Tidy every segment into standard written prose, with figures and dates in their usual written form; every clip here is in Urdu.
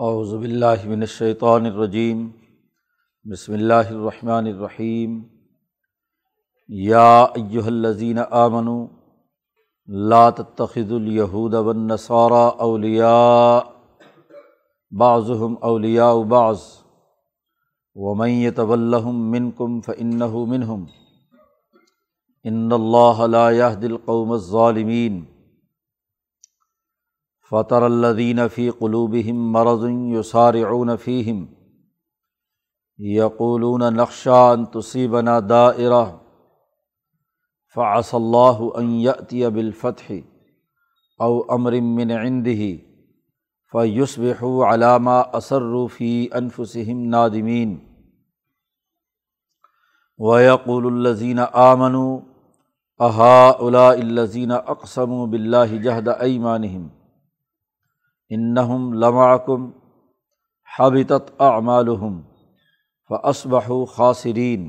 اعوذ باللہ من الشیطان الرجیم، بسم اللہ الرحمن الرحیم۔ یا ایہا الذین آمنوا لا تتخذوا الیہود والنصارى اولیاء بعضهم اولیاء بعض ومن یتولہم منکم فإنہ منہم ان اللہ لا یہدی القوم الظالمین۔ فَتَرَى الَّذِينَ فِي قُلُوبِهِم مَّرَضٌ يُسَارِعُونَ فِيهِمْ يَقُولُونَ نَخْشَىٰ أَن تُصِيبَنَا دَائِرَةٌ فَعَسَى اللَّهُ أَن يَأْتِيَ بِالْفَتْحِ أَوْ أَمْرٍ مِّنْ عِندِهِ فَيُصْبِحُوا عَلَىٰ مَا أَسَرُّوا فِي أَنفُسِهِمْ نَادِمِينَ۔ وَيَقُولُ الَّذِينَ آمَنُوا أَهَٰؤُلَاءِ الَّذِينَ أَقْسَمُوا بِاللَّهِ جَهْدَ أَيْمَانِهِمْ انہم لمعکم حبطت اعمالہم فاصبحوا خاسرین۔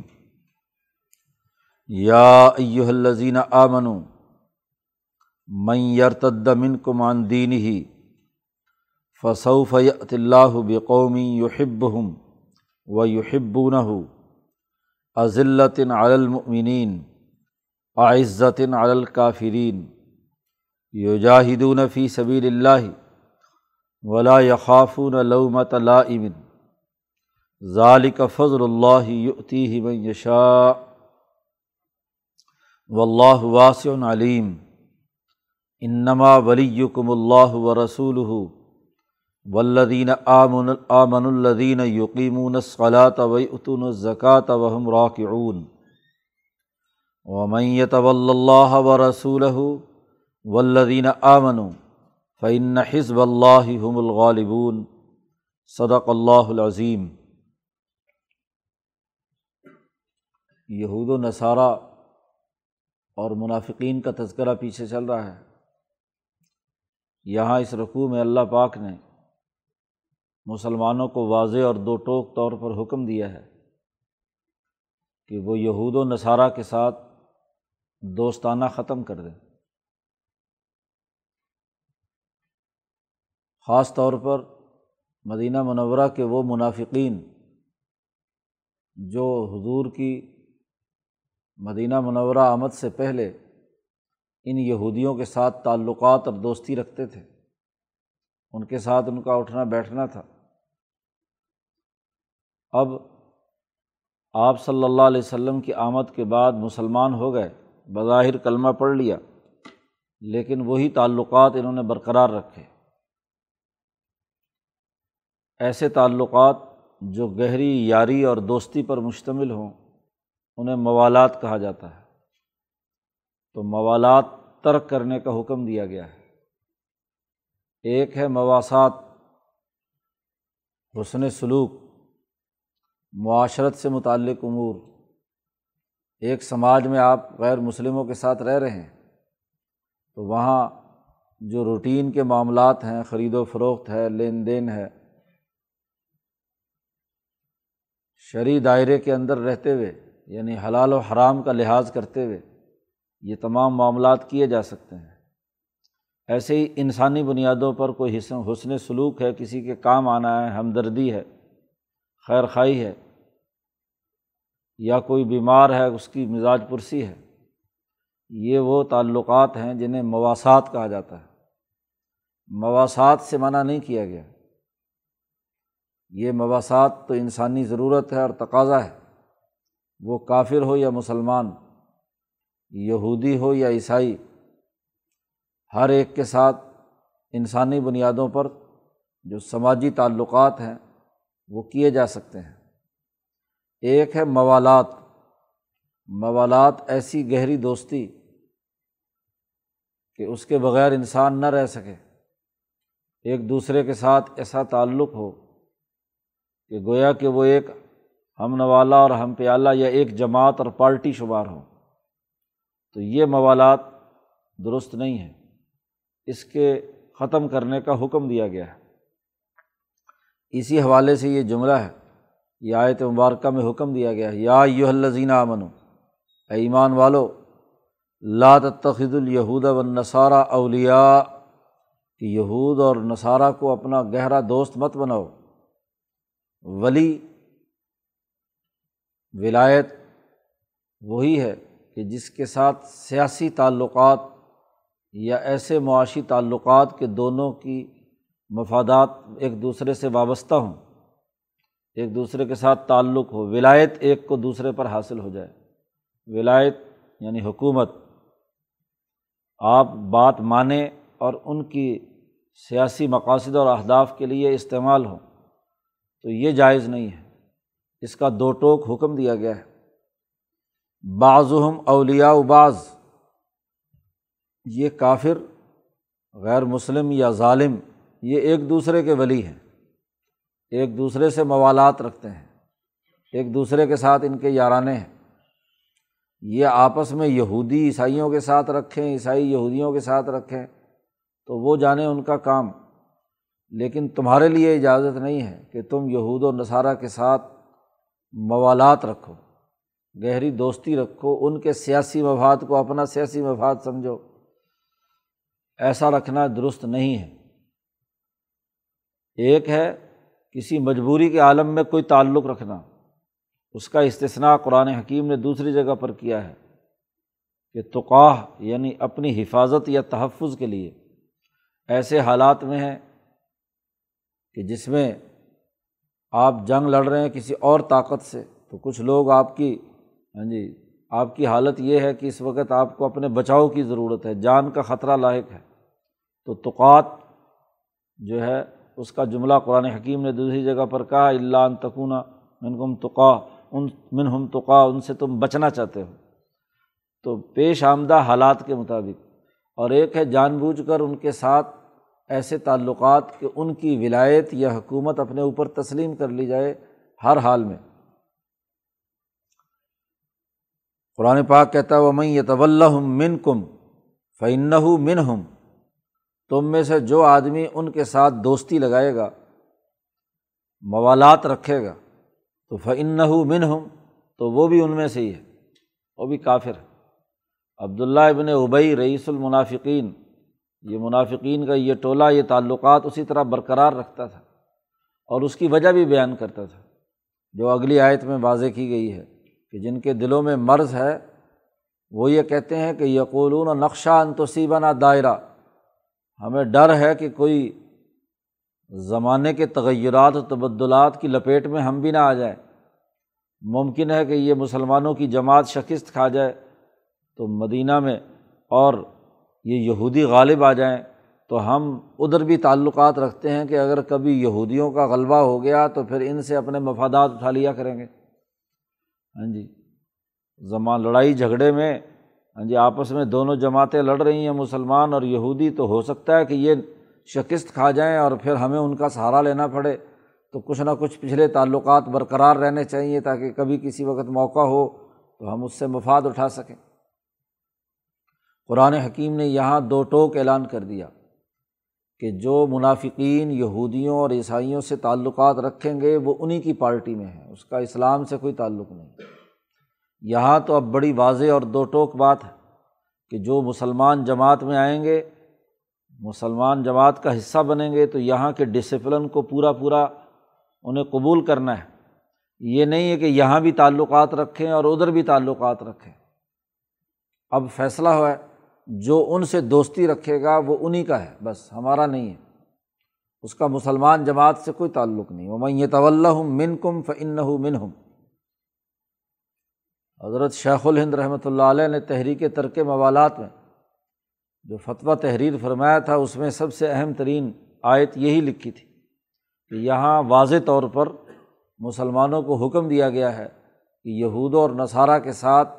یا ایہا الذین آمنوا من یرتد منکم عن دینہ فسوف یأتی اللہ بقوم یحبہم ویحبونہ اذلۃ علی المؤمنین اعزۃ علی الکافرین یجاہدون فی سبیل اللہ ولا یخافون لومۃ لائم ذالک فضل اللہ یؤتیہ من یشاء واللہ واسع علیم۔ انما ولیکم اللہ ورسولہ والذین آمنوا الذین یقیمون الصلاة ویؤتون الزکاة وہم راکعون ومن یتول اللہ ورسولہ والذین آمنوا فإن حزب اللہ هم الغالبون۔ صدق اللہ العظیم۔ یہود و نصارہ اور منافقین کا تذکرہ پیچھے چل رہا ہے۔ یہاں اس رکوع میں اللہ پاک نے مسلمانوں کو واضح اور دو ٹوک طور پر حکم دیا ہے کہ وہ یہود و نصارہ کے ساتھ دوستانہ ختم کر دیں، خاص طور پر مدینہ منورہ کے وہ منافقین جو حضور کی مدینہ منورہ آمد سے پہلے ان یہودیوں کے ساتھ تعلقات اور دوستی رکھتے تھے، ان کے ساتھ ان کا اٹھنا بیٹھنا تھا۔ اب آپ صلی اللہ علیہ وسلم کی آمد کے بعد مسلمان ہو گئے، بظاہر کلمہ پڑھ لیا، لیکن وہی تعلقات انہوں نے برقرار رکھے، ایسے تعلقات جو گہری یاری اور دوستی پر مشتمل ہوں، انہیں موالات کہا جاتا ہے۔ تو موالات ترک کرنے کا حکم دیا گیا ہے۔ ایک ہے مواسات، حسن سلوک، معاشرت سے متعلق امور۔ ایک سماج میں آپ غیر مسلموں کے ساتھ رہ رہے ہیں تو وہاں جو روٹین کے معاملات ہیں، خرید و فروخت ہے، لین دین ہے، شرعی دائرے کے اندر رہتے ہوئے یعنی حلال و حرام کا لحاظ کرتے ہوئے یہ تمام معاملات کیے جا سکتے ہیں۔ ایسے ہی انسانی بنیادوں پر کوئی حسن سلوک ہے، کسی کے کام آنا ہے، ہمدردی ہے، خیر خواہی ہے، یا کوئی بیمار ہے اس کی مزاج پرسی ہے، یہ وہ تعلقات ہیں جنہیں مواسات کہا جاتا ہے۔ مواسات سے منع نہیں کیا گیا، یہ مواسات تو انسانی ضرورت ہے اور تقاضا ہے، وہ کافر ہو یا مسلمان، یہودی ہو یا عیسائی، ہر ایک کے ساتھ انسانی بنیادوں پر جو سماجی تعلقات ہیں وہ کیے جا سکتے ہیں۔ ایک ہے موالات۔ موالات ایسی گہری دوستی کہ اس کے بغیر انسان نہ رہ سکے، ایک دوسرے کے ساتھ ایسا تعلق ہو کہ گویا کہ وہ ایک ہم نوالا اور ہم پیالہ یا ایک جماعت اور پارٹی شمار ہو، تو یہ موالات درست نہیں ہے، اس کے ختم کرنے کا حکم دیا گیا ہے۔ اسی حوالے سے یہ جملہ ہے، یہ آیت مبارکہ میں حکم دیا گیا ہے، یا ایہا الذین آمنوا، اے ایمان والو، لا تتخذوا الیہود والنصارى اولیاء، کہ یہود اور نصارہ کو اپنا گہرا دوست مت بناؤ، ولی ولایت وہی ہے کہ جس کے ساتھ سیاسی تعلقات یا ایسے معاشی تعلقات کے دونوں کی مفادات ایک دوسرے سے وابستہ ہوں، ایک دوسرے کے ساتھ تعلق ہو، ولایت ایک کو دوسرے پر حاصل ہو جائے، ولایت یعنی حکومت، آپ بات مانیں اور ان کی سیاسی مقاصد اور اہداف کے لیے استعمال ہوں، تو یہ جائز نہیں ہے، اس کا دو ٹوک حکم دیا گیا ہے۔ بعضہم اولیاء بعض، یہ کافر غیر مسلم یا ظالم یہ ایک دوسرے کے ولی ہیں، ایک دوسرے سے موالات رکھتے ہیں، ایک دوسرے کے ساتھ ان کے یارانے ہیں، یہ آپس میں یہودی عیسائیوں کے ساتھ رکھیں، عیسائی یہودیوں کے ساتھ رکھیں تو وہ جانے ان کا کام، لیکن تمہارے لیے اجازت نہیں ہے کہ تم یہود و نصارہ کے ساتھ موالات رکھو، گہری دوستی رکھو، ان کے سیاسی مفاد کو اپنا سیاسی مفاد سمجھو، ایسا رکھنا درست نہیں ہے۔ ایک ہے کسی مجبوری کے عالم میں کوئی تعلق رکھنا، اس کا استثناء قرآن حکیم نے دوسری جگہ پر کیا ہے کہ تقاہ یعنی اپنی حفاظت یا تحفظ کے لیے، ایسے حالات میں ہیں کہ جس میں آپ جنگ لڑ رہے ہیں کسی اور طاقت سے، تو کچھ لوگ آپ کی آپ کی حالت یہ ہے کہ اس وقت آپ کو اپنے بچاؤ کی ضرورت ہے، جان کا خطرہ لاحق ہے، تو تقات جو ہے اس کا جملہ قرآن حکیم نے دوسری جگہ پر کہا الا ان تکونا منکم تقا، منہم تقا، ان سے تم بچنا چاہتے ہو، تو پیش آمدہ حالات کے مطابق، اور ایک ہے جان بوجھ کر ان کے ساتھ ایسے تعلقات کہ ان کی ولایت یا حکومت اپنے اوپر تسلیم کر لی جائے ہر حال میں۔ قرآن پاک کہتا ہے وَمَن يَتَوَلَّهُم مِّنكُم فَإِنَّهُ مِنْهُمْ، تم میں سے جو آدمی ان کے ساتھ دوستی لگائے گا، موالات رکھے گا، تو فَإِنَّهُ مِنْهُمْ، تو وہ بھی ان میں سے ہی ہے، وہ بھی کافر ہے۔ عبداللہ ابن ابی رئیس المنافقین، یہ منافقین کا یہ ٹولہ، یہ تعلقات اسی طرح برقرار رکھتا تھا، اور اس کی وجہ بھی بیان کرتا تھا جو اگلی آیت میں واضح کی گئی ہے کہ جن کے دلوں میں مرض ہے وہ یہ کہتے ہیں کہ یقولون نخشى ان تصیبنا دائرہ، ہمیں ڈر ہے کہ کوئی زمانے کے تغیرات و تبدلات کی لپیٹ میں ہم بھی نہ آ جائیں، ممکن ہے کہ یہ مسلمانوں کی جماعت شکست کھا جائے تو مدینہ میں، اور یہ یہودی غالب آ جائیں، تو ہم ادھر بھی تعلقات رکھتے ہیں کہ اگر کبھی یہودیوں کا غلبہ ہو گیا تو پھر ان سے اپنے مفادات اٹھا لیا کریں گے۔ لڑائی جھگڑے میں آپس میں دونوں جماعتیں لڑ رہی ہیں، مسلمان اور یہودی، تو ہو سکتا ہے کہ یہ شکست کھا جائیں اور پھر ہمیں ان کا سہارا لینا پڑے، تو کچھ نہ کچھ پچھلے تعلقات برقرار رہنے چاہیے تاکہ کبھی کسی وقت موقع ہو تو ہم اس سے مفاد اٹھا سکیں۔ قرآن حکیم نے یہاں دو ٹوک اعلان کر دیا کہ جو منافقین یہودیوں اور عیسائیوں سے تعلقات رکھیں گے وہ انہی کی پارٹی میں ہیں، اس کا اسلام سے کوئی تعلق نہیں۔ یہاں تو اب بڑی واضح اور دو ٹوک بات ہے کہ جو مسلمان جماعت میں آئیں گے، مسلمان جماعت کا حصہ بنیں گے، تو یہاں کے ڈسپلن کو پورا انہیں قبول کرنا ہے، یہ نہیں ہے کہ یہاں بھی تعلقات رکھیں اور ادھر بھی تعلقات رکھیں۔ اب فیصلہ ہوا جو ان سے دوستی رکھے گا وہ انہی کا ہے، بس ہمارا نہیں ہے، اس کا مسلمان جماعت سے کوئی تعلق نہیں۔ وَمَن يَتَوَلَّهُم مِّنكُم فَإِنَّهُ مِنْهُمْ، حضرت شیخ الہند رحمۃ اللہ علیہ نے تحریک ترک موالات میں جو فتویٰ تحریر فرمایا تھا، اس میں سب سے اہم ترین آیت یہی لکھی تھی کہ یہاں واضح طور پر مسلمانوں کو حکم دیا گیا ہے کہ یہود اور نصارہ کے ساتھ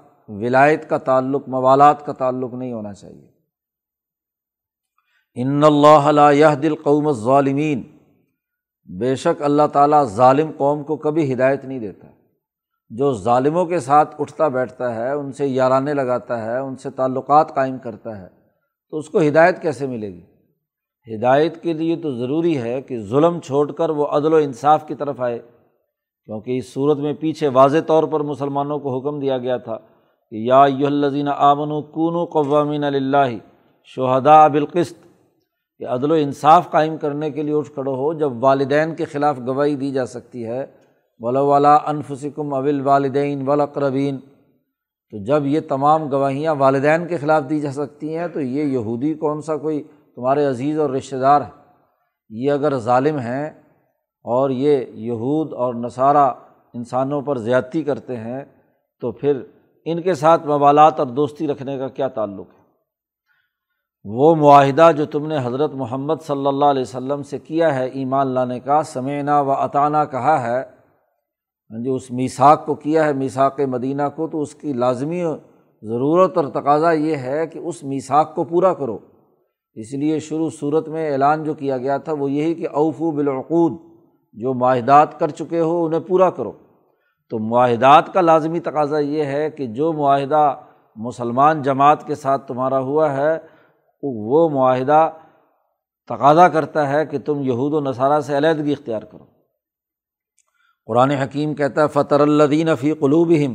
ولایت کا تعلق، موالات کا تعلق نہیں ہونا چاہیے۔ ان اللہ لا یہدی القوم الظالمین، بے شک اللہ تعالیٰ ظالم قوم کو کبھی ہدایت نہیں دیتا، جو ظالموں کے ساتھ اٹھتا بیٹھتا ہے، ان سے یارانے لگاتا ہے، ان سے تعلقات قائم کرتا ہے، تو اس کو ہدایت کیسے ملے گی؟ ہدایت کے لیے تو ضروری ہے کہ ظلم چھوڑ کر وہ عدل و انصاف کی طرف آئے، کیونکہ اس صورت میں پیچھے واضح طور پر مسلمانوں کو حکم دیا گیا تھا کہ یا ایھا الذین آمنوا کونوا قوامین للہ شہداء بالقسط، کہ عدل و انصاف قائم کرنے کے لیے اٹھ کھڑو ہو جب والدین کے خلاف گواہی دی جا سکتی ہے، ولو علی انفسکم اول والدین والاقربین، تو جب یہ تمام گواہیاں والدین کے خلاف دی جا سکتی ہیں تو یہ یہودی کون سا کوئی تمہارے عزیز اور رشتہ دار ہے؟ یہ اگر ظالم ہیں اور یہ یہود اور نصارہ انسانوں پر زیادتی کرتے ہیں تو پھر ان کے ساتھ موالات اور دوستی رکھنے کا کیا تعلق ہے؟ وہ معاہدہ جو تم نے حضرت محمد صلی اللہ علیہ وسلم سے کیا ہے ایمان لانے کا، سمعنا و اطعنا کہا ہے، جو اس میثاق کو کیا ہے میثاق مدینہ کو، تو اس کی لازمی ضرورت اور تقاضا یہ ہے کہ اس میثاق کو پورا کرو۔ اس لیے شروع صورت میں اعلان جو کیا گیا تھا وہ یہی کہ اوفو بالعقود، جو معاہدات کر چکے ہو انہیں پورا کرو۔ تو معاہدات کا لازمی تقاضا یہ ہے کہ جو معاہدہ مسلمان جماعت کے ساتھ تمہارا ہوا ہے وہ معاہدہ تقاضا کرتا ہے کہ تم یہود و نصارہ سے علیحدگی اختیار کرو۔ قرآن حکیم کہتا ہے فَتَرَ الَّذِينَ فِي قُلُوبِهِمْ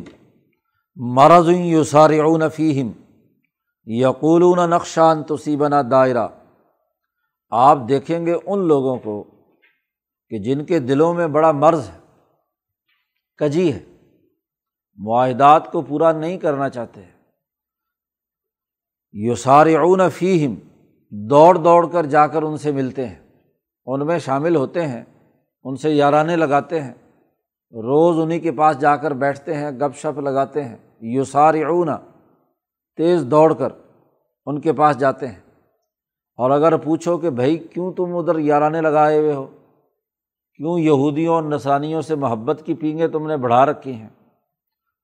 مَرَضٌ يُسَارِعُونَ فِيهِمْ يَقُولُونَ نَخْشَىٰ أَن تُصِيبَنَا دَائِرَةٌ، آپ دیکھیں گے ان لوگوں کو کہ جن کے دلوں میں بڑا مرض ہے، کجی ہے، معاہدات کو پورا نہیں کرنا چاہتے ہیں، یسارعون فیہم، دوڑ دوڑ کر جا کر ان سے ملتے ہیں، ان میں شامل ہوتے ہیں، ان سے یارانے لگاتے ہیں، روز انہی کے پاس جا کر بیٹھتے ہیں، گپ شپ لگاتے ہیں، یسارعون تیز دوڑ کر ان کے پاس جاتے ہیں۔ اور اگر پوچھو کہ بھائی کیوں تم ادھر یارانے لگائے ہوئے ہو، کیوں یہودیوں اور نصرانیوں سے محبت کی پینگیں تم نے بڑھا رکھی ہیں،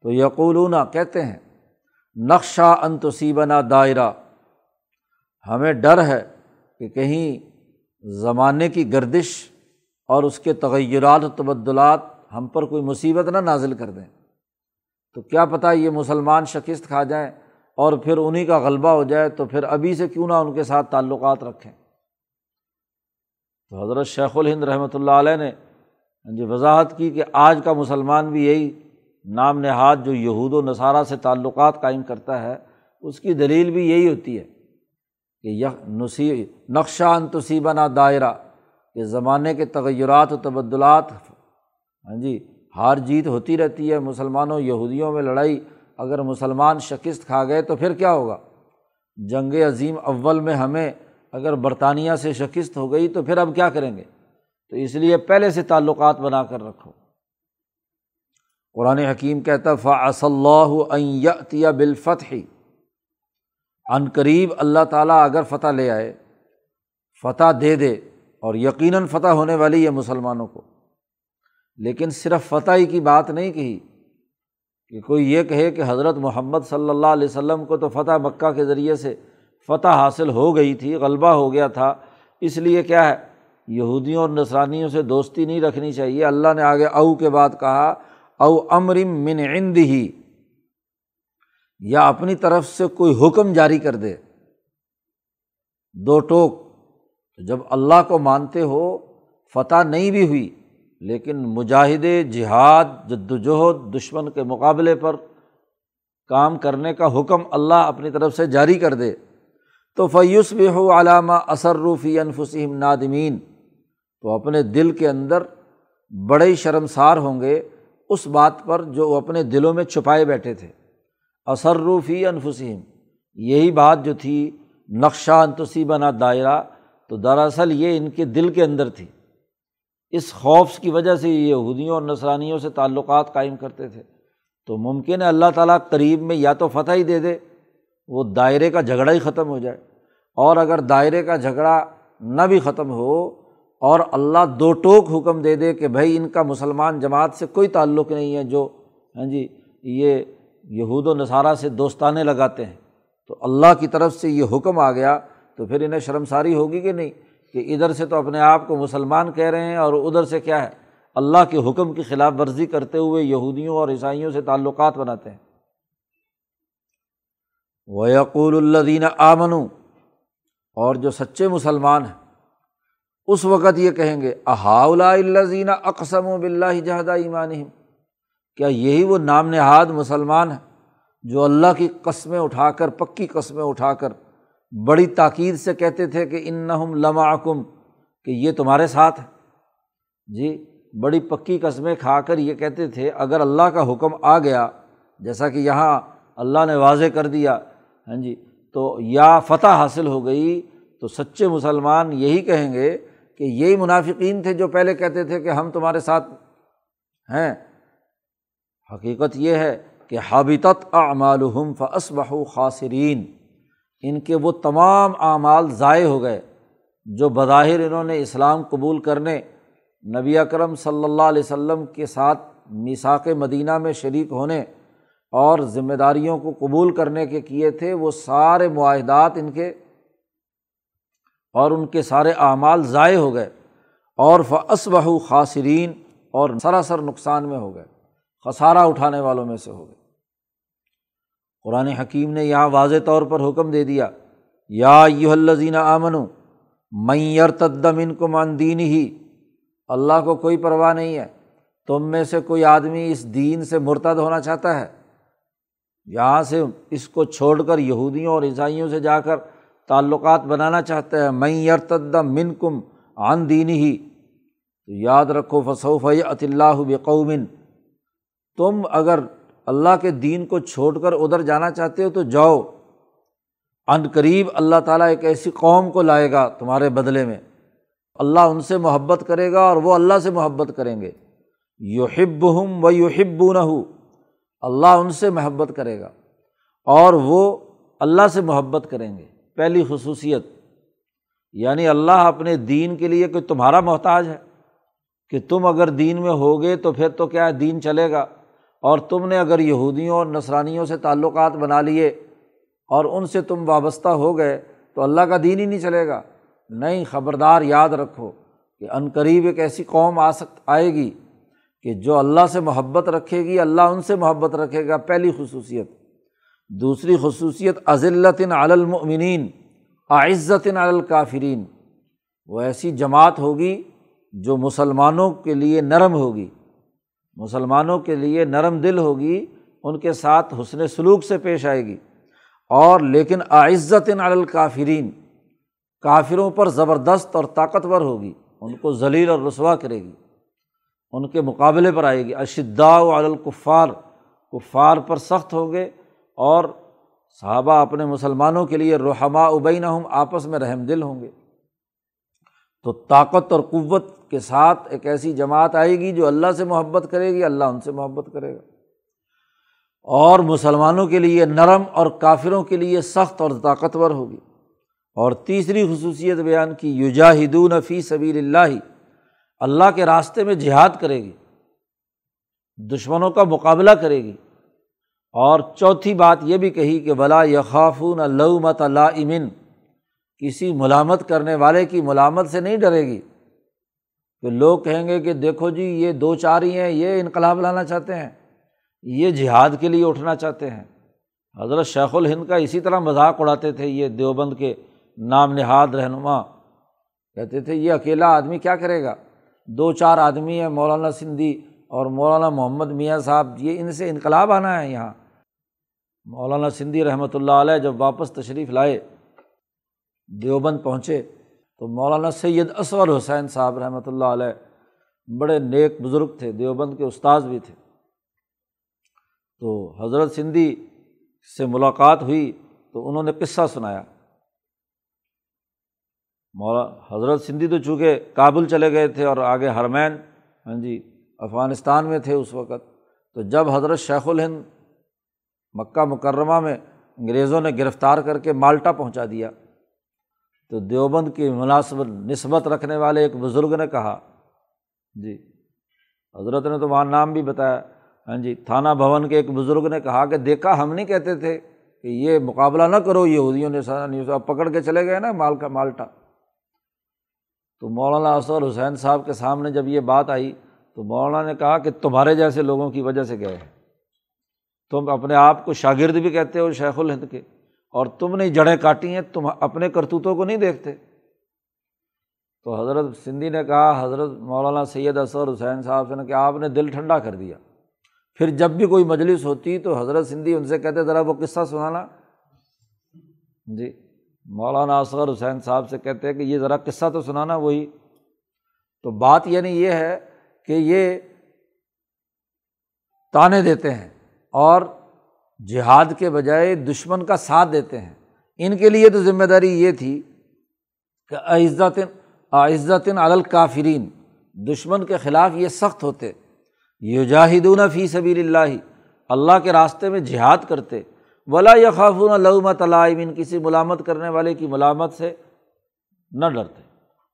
تو یقولون کہتے ہیں نخشا ان تصیبنا دائرہ، ہمیں ڈر ہے کہ کہیں زمانے کی گردش اور اس کے تغیرات و تبدلات ہم پر کوئی مصیبت نہ نازل کر دیں، تو کیا پتہ یہ مسلمان شکست کھا جائیں اور پھر انہی کا غلبہ ہو جائے، تو پھر ابھی سے کیوں نہ ان کے ساتھ تعلقات رکھیں۔ تو حضرت شیخ الہند رحمۃ اللہ علیہ نے وضاحت کی کہ آج کا مسلمان بھی یہی نام نہاد جو یہود و نصارہ سے تعلقات قائم کرتا ہے، اس کی دلیل بھی یہی ہوتی ہے کہ نخشا ان تصیبنا دائرہ، کہ زمانے کے تغیرات و تبدلات، ہار جیت ہوتی رہتی ہے، مسلمانوں یہودیوں میں لڑائی، اگر مسلمان شکست کھا گئے تو پھر کیا ہوگا؟ جنگ عظیم اول میں ہمیں اگر برطانیہ سے شکست ہو گئی تو پھر اب کیا کریں گے؟ تو اس لیے پہلے سے تعلقات بنا کر رکھو۔ قرآن حکیم کہتا ہے فَعَسَى اللَّهُ أَن يَأْتِيَ بِالْفَتْحِ، عن قریب اللہ تعالیٰ اگر فتح لے آئے، فتح دے دے، اور یقیناً فتح ہونے والی ہے مسلمانوں کو۔ لیکن صرف فتح ہی کی بات نہیں کہی کہ کوئی یہ کہے کہ حضرت محمد صلی اللہ علیہ وسلم کو تو فتح مکہ کے ذریعے سے فتح حاصل ہو گئی تھی، غلبہ ہو گیا تھا، اس لیے کیا ہے یہودیوں اور نصرانیوں سے دوستی نہیں رکھنی چاہیے۔ اللہ نے آگے او کے بعد کہا او امر من عندہ، یا اپنی طرف سے کوئی حکم جاری کر دے، دو ٹوک۔ جب اللہ کو مانتے ہو، فتح نہیں بھی ہوئی لیکن مجاہدے، جہاد، جدوجہد دشمن کے مقابلے پر کام کرنے کا حکم اللہ اپنی طرف سے جاری کر دے، تو فَيُصْبِحُوا عَلَىٰ مَا أَسَرُّوا فِي أَنفُسِهِمْ نَادِمِينَ، تو اپنے دل کے اندر بڑے شرمسار ہوں گے اس بات پر جو وہ اپنے دلوں میں چھپائے بیٹھے تھے۔ أَسَرُّوا فِي أَنفُسِهِمْ، یہی بات جو تھی نخشا ان تصیبنا دائرہ، تو دراصل یہ ان کے دل کے اندر تھی، اس خوف کی وجہ سے یہ یہودیوں اور نصرانیوں سے تعلقات قائم کرتے تھے۔ تو ممکن ہے اللہ تعالیٰ قریب میں یا تو فتح ہی دے دے، وہ دائرے کا جھگڑا ہی ختم ہو جائے، اور اگر دائرے کا جھگڑا نہ بھی ختم ہو اور اللہ دو ٹوک حکم دے دے کہ بھائی ان کا مسلمان جماعت سے کوئی تعلق نہیں ہے جو یہ یہود و نصارہ سے دوستانے لگاتے ہیں، تو اللہ کی طرف سے یہ حکم آ گیا تو پھر انہیں شرمساری ہوگی کہ نہیں، کہ ادھر سے تو اپنے آپ کو مسلمان کہہ رہے ہیں اور ادھر سے کیا ہے اللہ کے حکم کی خلاف ورزی کرتے ہوئے یہودیوں اور عیسائیوں سے تعلقات بناتے ہیں۔ وَيَقُولُ الَّذِينَ آمَنُوا، اور جو سچے مسلمان ہیں اس وقت یہ کہیں گے أَهَٰؤُلَاءِ الَّذِينَ أَقْسَمُوا بِاللَّهِ جَهْدَ أَيْمَانِهِمْ، کیا یہی وہ نام نہاد مسلمان ہیں جو اللہ کی قسمیں اٹھا کر، پکی قسمیں اٹھا کر بڑی تاکید سے کہتے تھے کہ انہم لمعکم، کہ یہ تمہارے ساتھ ہے جی، بڑی پکی قسمیں کھا کر یہ کہتے تھے اگر اللہ کا حکم آ گیا، جیسا کہ یہاں اللہ نے واضح کر دیا، ہاں جی، تو یا فتح حاصل ہو گئی، تو سچے مسلمان یہی کہیں گے کہ یہی منافقین تھے جو پہلے کہتے تھے کہ ہم تمہارے ساتھ ہیں۔ حقیقت یہ ہے کہ حبطت اعمالہم فاصبحوا خاسرین، ان کے وہ تمام اعمال ضائع ہو گئے جو بظاہر انہوں نے اسلام قبول کرنے، نبی اکرم صلی اللہ علیہ وسلم کے ساتھ میثاق مدینہ میں شریک ہونے اور ذمہ داریوں کو قبول کرنے کے کیے تھے، وہ سارے معاہدات ان کے اور ان کے سارے اعمال ضائع ہو گئے، اور فاصبحوا خاسرین، اور سراسر نقصان میں ہو گئے، خسارہ اٹھانے والوں میں سے ہو گئے۔ قرآن حکیم نے یہاں واضح طور پر حکم دے دیا، یا ایھا الذین آمنوا من یرتد منکم عن دینہ، اللہ کو کوئی پرواہ نہیں ہے تم میں سے کوئی آدمی اس دین سے مرتد ہونا چاہتا ہے، یہاں سے اس کو چھوڑ کر یہودیوں اور عیسائیوں سے جا کر تعلقات بنانا چاہتا ہے، من یرتد منکم عن دینہ، تو یاد رکھو فسوف یأتی اللہ بقوم، تم اگر اللہ کے دین کو چھوڑ کر ادھر جانا چاہتے ہو تو جاؤ، عن قریب اللہ تعالیٰ ایک ایسی قوم کو لائے گا تمہارے بدلے میں، اللہ ان سے محبت کرے گا اور وہ اللہ سے محبت کریں گے، یحبہم ویحبونہ، اللہ ان سے محبت کرے گا اور وہ اللہ سے محبت کریں گے۔ پہلی خصوصیت، یعنی اللہ اپنے دین کے لیے کوئی تمہارا محتاج ہے کہ تم اگر دین میں ہوگے تو پھر تو کیا ہے، دین چلے گا، اور تم نے اگر یہودیوں اور نصرانیوں سے تعلقات بنا لیے اور ان سے تم وابستہ ہو گئے تو اللہ کا دین ہی نہیں چلے گا۔ نہیں، خبردار یاد رکھو کہ عن قریب ایک ایسی قوم آئے گی کہ جو اللہ سے محبت رکھے گی، اللہ ان سے محبت رکھے گا، پہلی خصوصیت۔ دوسری خصوصیت اذلۃ علی المؤمنین اعزۃ علی الکافرین، وہ ایسی جماعت ہوگی جو مسلمانوں کے لیے نرم ہوگی، مسلمانوں کے لیے نرم دل ہوگی، ان کے ساتھ حسن سلوک سے پیش آئے گی، اور لیکن اعزۃ علی الکافرین، کافروں پر زبردست اور طاقتور ہوگی، ان کو ذلیل اور رسوا کرے گی، ان کے مقابلے پر آئے گی، اشداء علی الکفار، کفار پر سخت ہوں گے، اور صحابہ اپنے مسلمانوں کے لیے رحماء بینہم، آپس میں رحم دل ہوں گے۔ تو طاقت اور قوت کے ساتھ ایک ایسی جماعت آئے گی جو اللہ سے محبت کرے گی، اللہ ان سے محبت کرے گا، اور مسلمانوں کے لیے نرم اور کافروں کے لیے سخت اور طاقتور ہوگی۔ اور تیسری خصوصیت بیان کی، یجاہدون فی سبیل اللہ، اللہ کے راستے میں جہاد کرے گی، دشمنوں کا مقابلہ کرے گی۔ اور چوتھی بات یہ بھی کہی کہ ولا یخافون لومۃ لائم، کسی ملامت کرنے والے کی ملامت سے نہیں ڈرے گی کہ لوگ کہیں گے کہ دیکھو جی یہ دو چار ہی ہیں، یہ انقلاب لانا چاہتے ہیں، یہ جہاد کے لیے اٹھنا چاہتے ہیں۔ حضرت شیخ الہند کا اسی طرح مذاق اڑاتے تھے یہ دیوبند کے نام نہاد رہنما، کہتے تھے یہ اکیلا آدمی کیا کرے گا، دو چار آدمی ہیں مولانا سندھی اور مولانا محمد میاں صاحب، یہ ان سے انقلاب آنا ہے۔ یہاں مولانا سندھی رحمۃ اللہ علیہ جب واپس تشریف لائے، دیوبند پہنچے، تو مولانا سید اسغر حسین صاحب رحمۃ اللہ علیہ بڑے نیک بزرگ تھے، دیوبند کے استاد بھی تھے، تو حضرت سندھی سے ملاقات ہوئی تو انہوں نے قصہ سنایا۔ حضرت سندھی تو چونکہ کابل چلے گئے تھے اور آگے حرمین، ہاں جی، افغانستان میں تھے اس وقت، تو جب حضرت شیخ الہند مکہ مکرمہ میں انگریزوں نے گرفتار کر کے مالٹا پہنچا دیا، تو دیوبند کی مناسبت نسبت رکھنے والے ایک بزرگ نے کہا، جی حضرت نے تو وہاں نام بھی بتایا، ہاں جی، تھانہ بھون کے ایک بزرگ نے کہا کہ دیکھا ہم نہیں کہتے تھے کہ یہ مقابلہ نہ کرو یہودیوں نے، اب پکڑ کے چلے گئے نا مالٹا۔ تو مولانا اسغر حسین صاحب کے سامنے جب یہ بات آئی تو مولانا نے کہا کہ تمہارے جیسے لوگوں کی وجہ سے گئے ہیں، تم اپنے آپ کو شاگرد بھی کہتے ہو شیخ الہند کے، اور تم نے جڑیں کاٹی ہیں، تم اپنے کرتوتوں کو نہیں دیکھتے۔ تو حضرت سندھی نے کہا حضرت مولانا سید اسغر حسین صاحب سے نے کہ آپ نے دل ٹھنڈا کر دیا، پھر جب بھی کوئی مجلس ہوتی تو حضرت سندھی ان سے کہتے ذرا وہ قصہ سنانا، جی مولانا اصغر حسین صاحب سے کہتے ہیں کہ یہ ذرا قصہ تو سنانا وہی۔ تو بات یعنی یہ ہے کہ یہ تانے دیتے ہیں اور جہاد کے بجائے دشمن کا ساتھ دیتے ہیں۔ ان کے لیے تو ذمہ داری یہ تھی کہ اعزتن علی الکافرین، دشمن کے خلاف یہ سخت ہوتے، یجاہدون فی سبیل اللہ، اللہ کے راستے میں جہاد کرتے، ولا یخافون لومۃ لائم، کسی ملامت کرنے والے کی ملامت سے نہ ڈرتے۔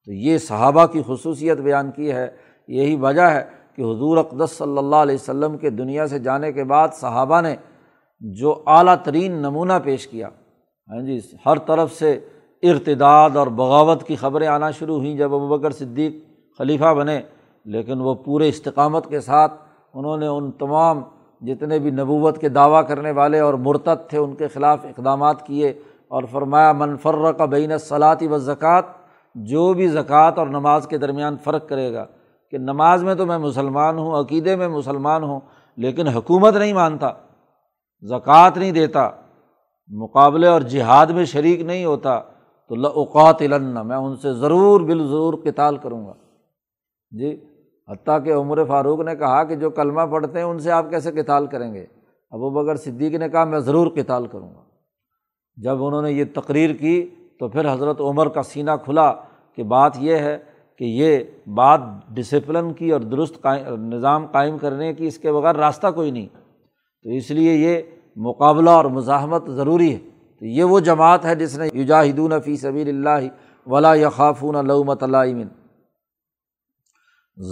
تو یہ صحابہ کی خصوصیت بیان کی ہے۔ یہی وجہ ہے کہ حضور اقدس صلی اللہ علیہ وسلم کے دنیا سے جانے کے بعد صحابہ نے جو اعلیٰ ترین نمونہ پیش کیا، ہاں جی، ہر طرف سے ارتداد اور بغاوت کی خبریں آنا شروع ہوئیں جب ابوبکر صدیق خلیفہ بنے، لیکن وہ پورے استقامت کے ساتھ انہوں نے ان تمام جتنے بھی نبوت کے دعویٰ کرنے والے اور مرتد تھے ان کے خلاف اقدامات کیے، اور فرمایا من فرق بین الصلاۃ والزکاۃ، جو بھی زکوٰۃ اور نماز کے درمیان فرق کرے گا، کہ نماز میں تو میں مسلمان ہوں، عقیدے میں مسلمان ہوں، لیکن حکومت نہیں مانتا، زکوٰۃ نہیں دیتا، مقابلے اور جہاد میں شریک نہیں ہوتا، تو لأقاتلن، میں ان سے ضرور بالضرور قتال کروں گا۔ جی، حتیٰ کہ عمر فاروق نے کہا کہ جو کلمہ پڑھتے ہیں ان سے آپ کیسے قتال کریں گے؟ ابوبکر صدیق نے کہا میں ضرور قتال کروں گا۔ جب انہوں نے یہ تقریر کی تو پھر حضرت عمر کا سینہ کھلا کہ بات یہ ہے کہ یہ بات ڈسپلن کی اور درست نظام قائم کرنے کی، اس کے بغیر راستہ کوئی نہیں، تو اس لیے یہ مقابلہ اور مزاحمت ضروری ہے۔ تو یہ وہ جماعت ہے جس نے یجاہدون فی سبیل اللہ ولا یخافون لومۃ لائم،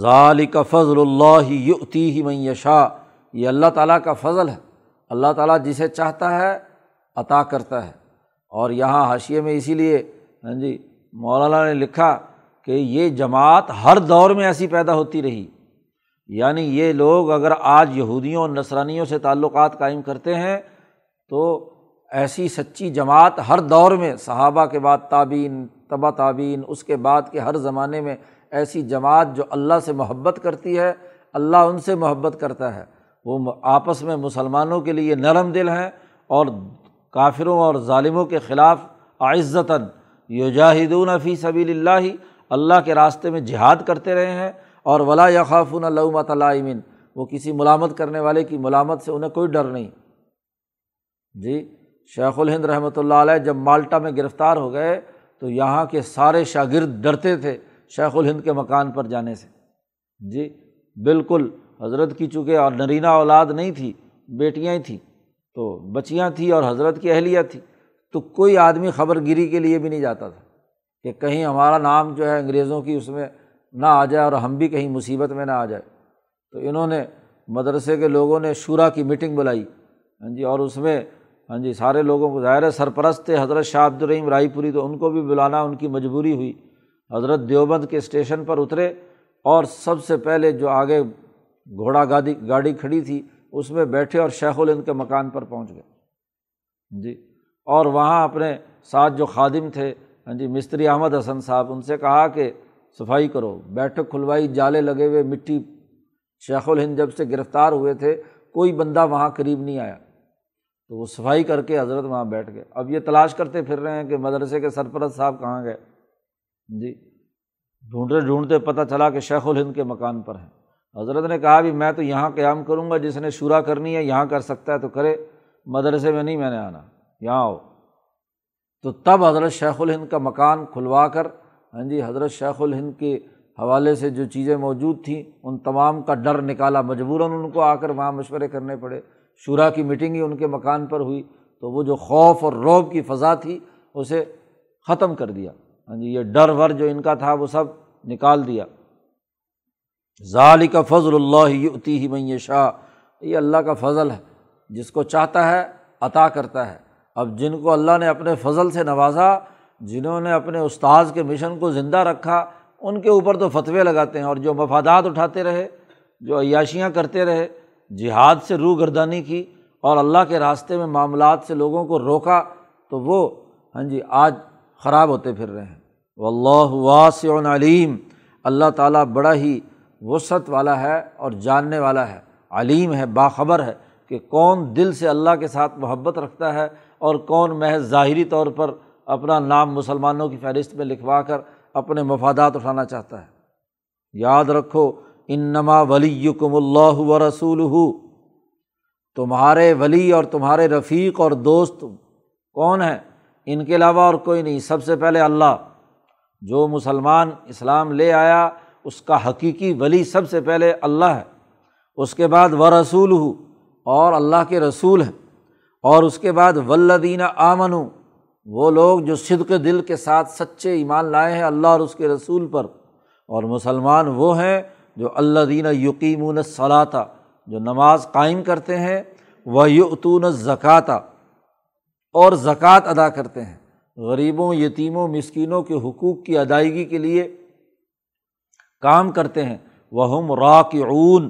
ذالک فضل اللہ یؤتیہ من یشاء، یہ اللہ تعالیٰ کا فضل ہے، اللہ تعالیٰ جسے چاہتا ہے عطا کرتا ہے۔ اور یہاں حاشیے میں اسی لیے ہاں جی مولانا نے لکھا کہ یہ جماعت ہر دور میں ایسی پیدا ہوتی رہی، یعنی یہ لوگ اگر آج یہودیوں اور نصرانیوں سے تعلقات قائم کرتے ہیں تو ایسی سچی جماعت ہر دور میں، صحابہ کے بعد تابعین، تبع تابعین، اس کے بعد کے ہر زمانے میں ایسی جماعت جو اللہ سے محبت کرتی ہے، اللہ ان سے محبت کرتا ہے، وہ آپس میں مسلمانوں کے لیے نرم دل ہیں اور کافروں اور ظالموں کے خلاف اعزتاً یجاہدون فی سبیل اللہ، اللہ کے راستے میں جہاد کرتے رہے ہیں، اور ولا یخافون لومۃ لائم، وہ کسی ملامت کرنے والے کی ملامت سے انہیں کوئی ڈر نہیں۔ جی، شیخ الہند رحمۃ اللہ علیہ جب مالٹا میں گرفتار ہو گئے تو یہاں کے سارے شاگرد ڈرتے تھے شیخ الہند کے مکان پر جانے سے، جی بالکل، حضرت کی چونکہ اور نرینہ اولاد نہیں تھی، بیٹیاں ہی تھیں، تو بچیاں تھیں اور حضرت کی اہلیہ تھی، تو کوئی آدمی خبر گیری کے لیے بھی نہیں جاتا تھا کہ کہیں ہمارا نام جو ہے انگریزوں کی اس میں نہ آ جائے اور ہم بھی کہیں مصیبت میں نہ آ جائے۔ تو انہوں نے مدرسے کے لوگوں نے شورا کی میٹنگ بلائی، ہاں جی، اور اس میں ہاں جی سارے لوگوں کو، ظاہر ہے سرپرست تھے حضرت شاہ عبد الرحیم رائی پوری، تو ان کو بھی بلانا ان کی مجبوری ہوئی۔ حضرت دیوبند کے اسٹیشن پر اترے اور سب سے پہلے جو آگے گھوڑا گاڑی کھڑی تھی اس میں بیٹھے اور شیخ الہند کے مکان پر پہنچ گئے، جی، اور وہاں اپنے ساتھ جو خادم تھے ہاں جی مستری احمد حسن صاحب، ان سے کہا کہ صفائی کرو، بیٹھک کھلوائی، جالے لگے ہوئے، مٹی۔ شیخ الہند جب سے گرفتار ہوئے تھے کوئی بندہ وہاں قریب نہیں آیا، تو وہ صفائی کر کے حضرت وہاں بیٹھ گئے۔ اب یہ تلاش کرتے پھر رہے ہیں کہ مدرسے کے سرپرست صاحب کہاں گئے، جی ڈھونڈتے پتہ چلا کہ شیخ الہند کے مکان پر ہیں۔ حضرت نے کہا بھی میں تو یہاں قیام کروں گا، جس نے شورا کرنی ہے یہاں کر سکتا ہے تو کرے، مدرسے میں نہیں میں نے آنا، یہاں آؤ۔ تو تب حضرت شیخ الہند کا مکان کھلوا کر ہاں جی حضرت شیخ الہند کے حوالے سے جو چیزیں موجود تھیں ان تمام کا ڈر نکالا، مجبوراً ان کو آ کر وہاں مشورے کرنے پڑے، شورا کی میٹنگ ہی ان کے مکان پر ہوئی، تو وہ جو خوف اور رعب کی فضا تھی اسے ختم کر دیا، ہاں جی یہ ڈر ور جو ان کا تھا وہ سب نکال دیا۔ ذالک فضل اللہ یؤتیہ من یشاء، یہ اللہ کا فضل ہے، جس کو چاہتا ہے عطا کرتا ہے۔ اب جن کو اللہ نے اپنے فضل سے نوازا، جنہوں نے اپنے استاذ کے مشن کو زندہ رکھا، ان کے اوپر تو فتوے لگاتے ہیں، اور جو مفادات اٹھاتے رہے، جو عیاشیاں کرتے رہے، جہاد سے روح گردانی کی اور اللہ کے راستے میں معاملات سے لوگوں کو روکا، تو وہ ہاں جی آج خراب ہوتے پھر رہے ہیں۔ واللہ واسع علیم، اللہ تعالیٰ بڑا ہی وسعت والا ہے اور جاننے والا ہے، علیم ہے، باخبر ہے کہ کون دل سے اللہ کے ساتھ محبت رکھتا ہے اور کون محض ظاہری طور پر اپنا نام مسلمانوں کی فہرست میں لکھوا کر اپنے مفادات اٹھانا چاہتا ہے۔ یاد رکھو، انما ولیکم اللہ ورسولہ، تمہارے ولی اور تمہارے رفیق اور دوست کون ہیں؟ ان کے علاوہ اور کوئی نہیں، سب سے پہلے اللہ۔ جو مسلمان اسلام لے آیا اس کا حقیقی ولی سب سے پہلے اللہ ہے، اس کے بعد ورسولہ اور اللہ کے رسول ہیں، اور اس کے بعد والذین آمنوا، وہ لوگ جو صدق دل کے ساتھ سچے ایمان لائے ہیں اللہ اور اس کے رسول پر، اور مسلمان وہ ہیں جو الذین یقیمون الصلاۃ، جو نماز قائم کرتے ہیں، وَیُؤْتُونَ الزَّکَاۃَ، اور زکوٰۃ ادا کرتے ہیں، غریبوں، یتیموں، مسکینوں کے حقوق کی ادائیگی کے لیے کام کرتے ہیں، وَہُمْ رَاکِعُونَ،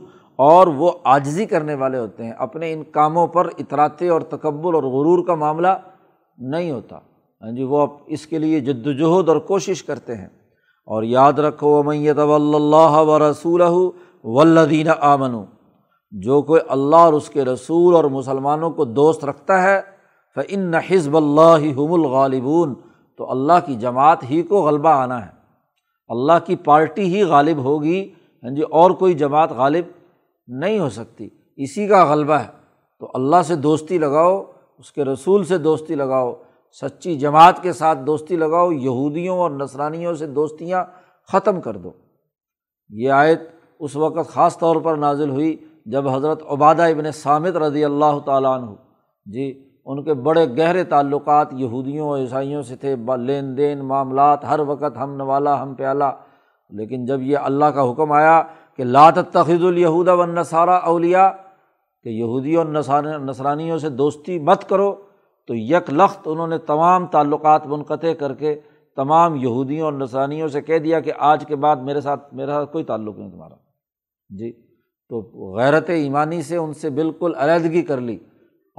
اور وہ عاجزی کرنے والے ہوتے ہیں، اپنے ان کاموں پر اتراتے اور تکبر اور غرور کا معاملہ نہیں ہوتا، ہاں جی، وہ اس کے لیے جد و جہد اور کوشش کرتے ہیں۔ اور یاد رکھو، وَمَن يَتَوَلَّ اللَّهَ وَرَسُولَهُ وَالَّذِينَ آمَنُوا، جو کوئی اللہ اور اس کے رسول اور مسلمانوں کو دوست رکھتا ہے، فَإِنَّ حِزْبَ اللَّهِ هُمُ الْغَالِبُونَ، تو اللہ کی جماعت ہی کو غلبہ آنا ہے، اللہ کی پارٹی ہی غالب ہوگی، ہاں جی، اور کوئی جماعت غالب نہیں ہو سکتی، اسی کا غلبہ ہے۔ تو اللہ سے دوستی لگاؤ، اس کے رسول سے دوستی لگاؤ، سچی جماعت کے ساتھ دوستی لگاؤ، یہودیوں اور نصرانیوں سے دوستیاں ختم کر دو۔ یہ آیت اس وقت خاص طور پر نازل ہوئی جب حضرت عبادہ ابن صامت رضی اللہ تعالیٰ عنہ، جی، ان کے بڑے گہرے تعلقات یہودیوں اور عیسائیوں سے تھے، لین دین، معاملات، ہر وقت ہم نوالا ہم پیالہ۔ لیکن جب یہ اللہ کا حکم آیا کہ لا تتخذوا الیہود والنصارى اولیاء، کہ یہودیوں اور نصرانیوں سے دوستی مت کرو، تو یک لخت انہوں نے تمام تعلقات منقطع کر کے تمام یہودیوں اور نصرانیوں سے کہہ دیا کہ آج کے بعد میرے ساتھ کوئی تعلق نہیں تمہارا، جی، تو غیرت ایمانی سے ان سے بالکل علیحدگی کر لی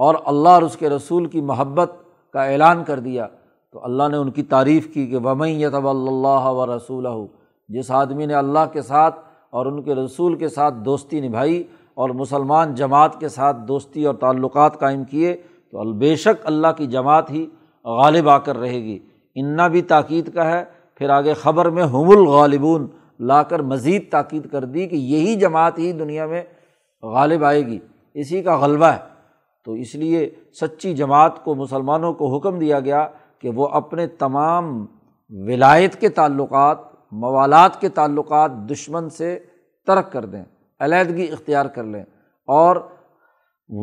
اور اللہ اور اس کے رسول کی محبت کا اعلان کر دیا۔ تو اللہ نے ان کی تعریف کی کہ وَمَن يَتَوَلَّ اللَّهَ وَرَسُولَهُ، جس آدمی نے اللہ کے ساتھ اور ان کے رسول کے ساتھ دوستی نبھائی اور مسلمان جماعت کے ساتھ دوستی اور تعلقات قائم کیے، تو البے شک اللہ کی جماعت ہی غالب آ کر رہے گی۔ انا بھی تاکید کا ہے، پھر آگے خبر میں ہم الغالبون لا کر مزید تاکید کر دی کہ یہی جماعت ہی دنیا میں غالب آئے گی، اسی کا غلبہ ہے۔ تو اس لیے سچی جماعت کو، مسلمانوں کو حکم دیا گیا کہ وہ اپنے تمام ولایت کے تعلقات، موالات کے تعلقات دشمن سے ترک کر دیں، علیحدگی اختیار کر لیں، اور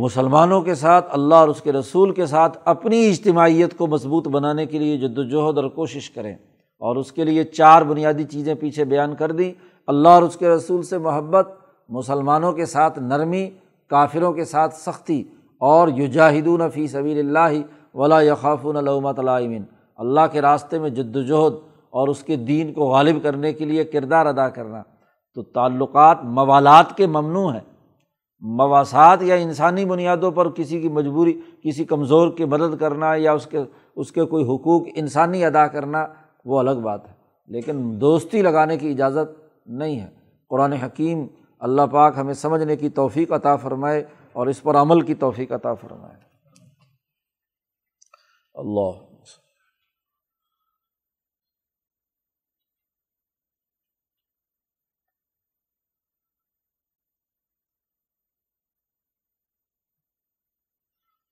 مسلمانوں کے ساتھ، اللہ اور اس کے رسول کے ساتھ اپنی اجتماعیت کو مضبوط بنانے کے لیے جد و جہد اور کوشش کریں۔ اور اس کے لیے چار بنیادی چیزیں پیچھے بیان کر دیں: اللہ اور اس کے رسول سے محبت، مسلمانوں کے ساتھ نرمی، کافروں کے ساتھ سختی، اور یجاہدون فی سبیل اللہ ولا یخافون لومۃ لائم، اللہ کے راستے میں جد و جہد اور اس کے دین کو غالب کرنے کے لیے کردار ادا کرنا۔ تو تعلقات موالات کے ممنوع ہیں، مواصات یا انسانی بنیادوں پر کسی کی مجبوری، کسی کمزور کی مدد کرنا یا اس کے کوئی حقوق انسانی ادا کرنا، وہ الگ بات ہے، لیکن دوستی لگانے کی اجازت نہیں ہے۔ قرآن حکیم، اللہ پاک ہمیں سمجھنے کی توفیق عطا فرمائے اور اس پر عمل کی توفیق عطا فرمائے۔ اللہ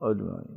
اجمعین۔